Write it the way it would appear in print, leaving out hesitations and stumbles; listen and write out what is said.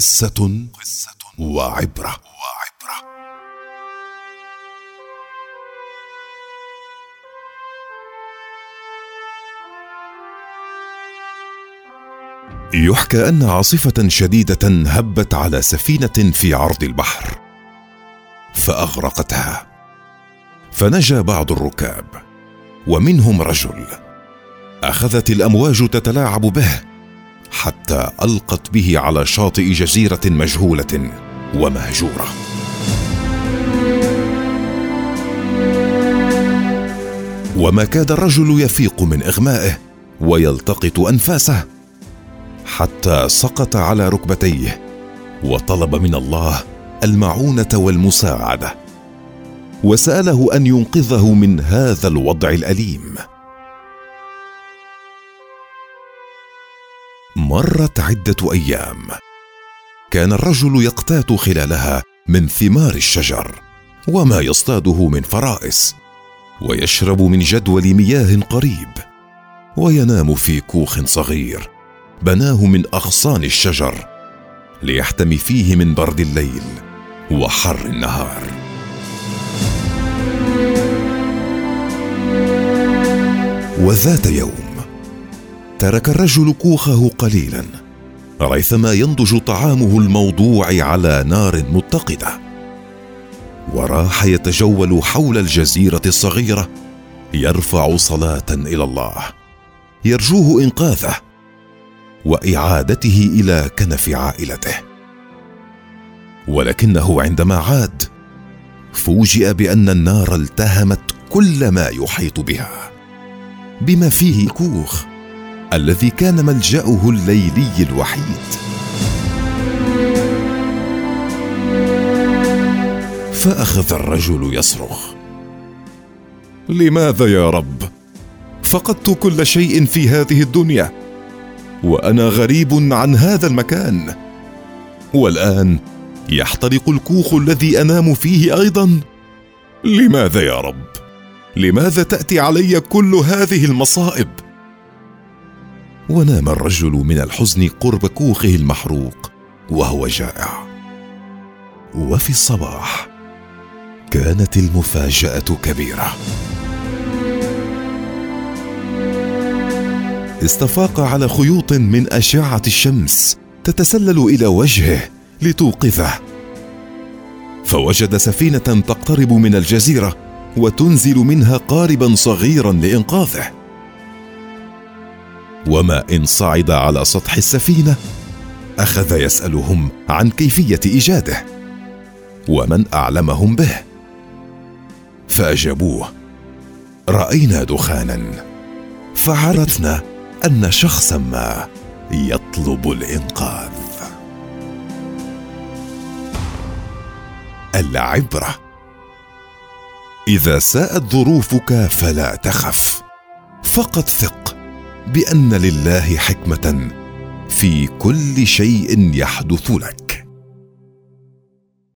قصة وعبرة. يحكى أن عاصفة شديدة هبت على سفينة في عرض البحر فأغرقتها، فنجا بعض الركاب ومنهم رجل. أخذت الأمواج تتلاعب به حتى ألقت به على شاطئ جزيرة مجهولة ومهجورة. وما كاد الرجل يفيق من إغمائه ويلتقط أنفاسه حتى سقط على ركبتيه وطلب من الله المعونة والمساعدة، وسأله أن ينقذه من هذا الوضع الأليم. مرت عدة أيام كان الرجل يقتات خلالها من ثمار الشجر وما يصطاده من فرائس، ويشرب من جدول مياه قريب، وينام في كوخ صغير بناه من أغصان الشجر ليحتمي فيه من برد الليل وحر النهار. وذات يوم ترك الرجل كوخه قليلا ريثما ينضج طعامه الموضوع على نار متقدة، وراح يتجول حول الجزيرة الصغيرة يرفع صلاة إلى الله يرجوه إنقاذه وإعادته إلى كنف عائلته. ولكنه عندما عاد فوجئ بأن النار التهمت كل ما يحيط بها بما فيه الكوخ الذي كان ملجأه الليلي الوحيد. فأخذ الرجل يصرخ: لماذا يا رب؟ فقدت كل شيء في هذه الدنيا وأنا غريب عن هذا المكان، والآن يحترق الكوخ الذي أنام فيه أيضا. لماذا يا رب؟ لماذا تأتي علي كل هذه المصائب؟ ونام الرجل من الحزن قرب كوخه المحروق وهو جائع. وفي الصباح كانت المفاجأة كبيرة. استفاق على خيوط من أشعة الشمس تتسلل إلى وجهه لتوقظه، فوجد سفينة تقترب من الجزيرة وتنزل منها قاربا صغيرا لإنقاذه. وما إن صعد على سطح السفينة أخذ يسألهم عن كيفية إيجاده ومن أعلمهم به، فأجابوه: رأينا دخانا فعرفنا أن شخصا ما يطلب الإنقاذ. العبرة: إذا ساءت ظروفك فلا تخف، فقط ثق بأن لله حكمة في كل شيء يحدث لك.